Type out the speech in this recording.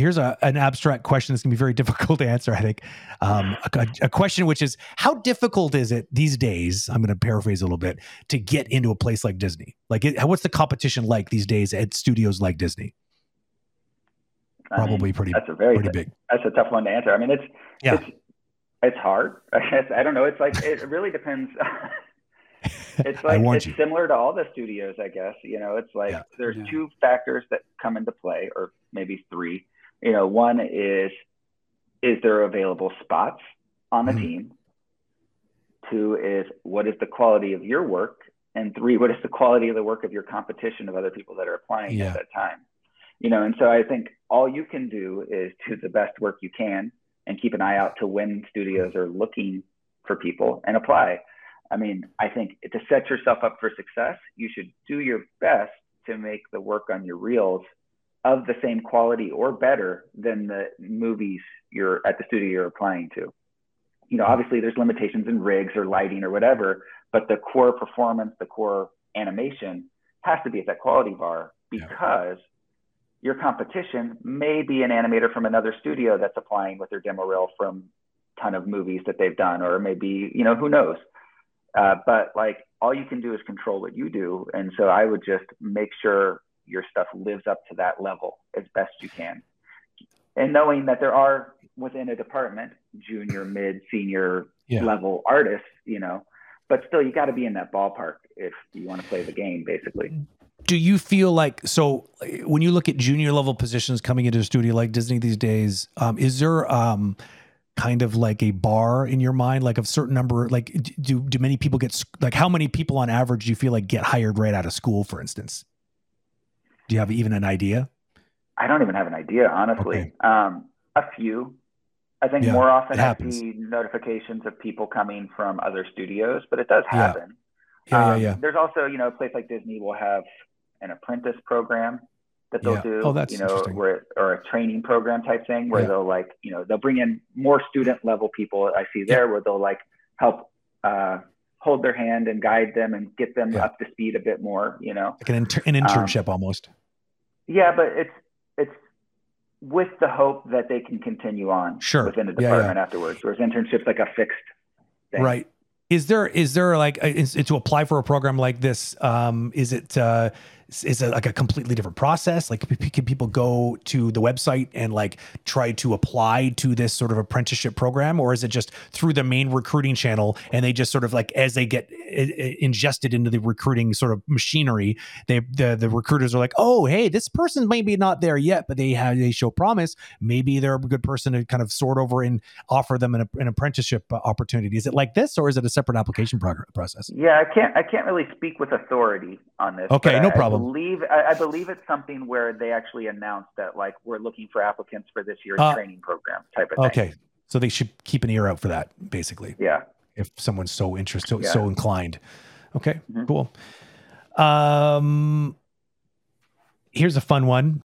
here's an abstract question that's going to be very difficult to answer, I think. A question which is, how difficult is it these days, I'm going to paraphrase a little bit, to get into a place like Disney? Like, what's the competition like these days at studios like Disney? Probably pretty, pretty big. That's a tough one to answer. I mean, it's hard. I don't know. It's like, it really depends. It's like, it's similar to all the studios, I guess. You know, it's like there's two factors that come into play, or maybe three. You know, one is there available spots on the team? Two is, what is the quality of your work? And three, what is the quality of the work of your competition, of other people that are applying at that time? You know, and so I think all you can do is do the best work you can and keep an eye out to when studios are looking for people and apply. I mean, I think to set yourself up for success, you should do your best to make the work on your reels of the same quality or better than the movies you're at the studio you're applying to. You know, obviously there's limitations in rigs or lighting or whatever, but the core performance, the core animation has to be at that quality bar, because your competition may be an animator from another studio that's applying with their demo reel from a ton of movies that they've done, or maybe, you know, who knows? But like, all you can do is control what you do. And so I would just make sure your stuff lives up to that level as best you can. And knowing that there are, within a department, junior, mid, senior level artists, you know, but still you got to be in that ballpark if you want to play the game, basically. Do you feel like, so when you look at junior level positions coming into a studio like Disney these days, is there kind of like a bar in your mind, like a certain number, like do many people get, like how many people on average do you feel like get hired right out of school, for instance? Do you have even an idea? I don't even have an idea, honestly. Okay. A few. I think more often I see notifications of people coming from other studios, but it does happen. There's also, you know, a place like Disney will have an apprentice program that they'll do, you know, where, or a training program type thing where they'll like, you know, they'll bring in more student level people I see there where they'll like help hold their hand and guide them and get them up to speed a bit more, you know, like an internship almost. Yeah. But it's with the hope that they can continue on within the department afterwards. Whereas internships like a fixed thing. Right. Is there like, to apply for a program like this, is it like a completely different process? Like, can people go to the website and like try to apply to this sort of apprenticeship program, or is it just through the main recruiting channel and they just sort of like, as they get ingested into the recruiting sort of machinery, the recruiters are like, oh, hey, this person's maybe not there yet, but they show promise. Maybe they're a good person to kind of sort over and offer them an apprenticeship opportunity. Is it like this, or is it a separate application process? Yeah, I can't really speak with authority on this. Okay, no problem. I believe it's something where they actually announced that like, we're looking for applicants for this year's training program type of thing. Okay. So they should keep an ear out for that, basically. Yeah. If someone's so interested, so inclined. Okay, cool. Here's a fun one.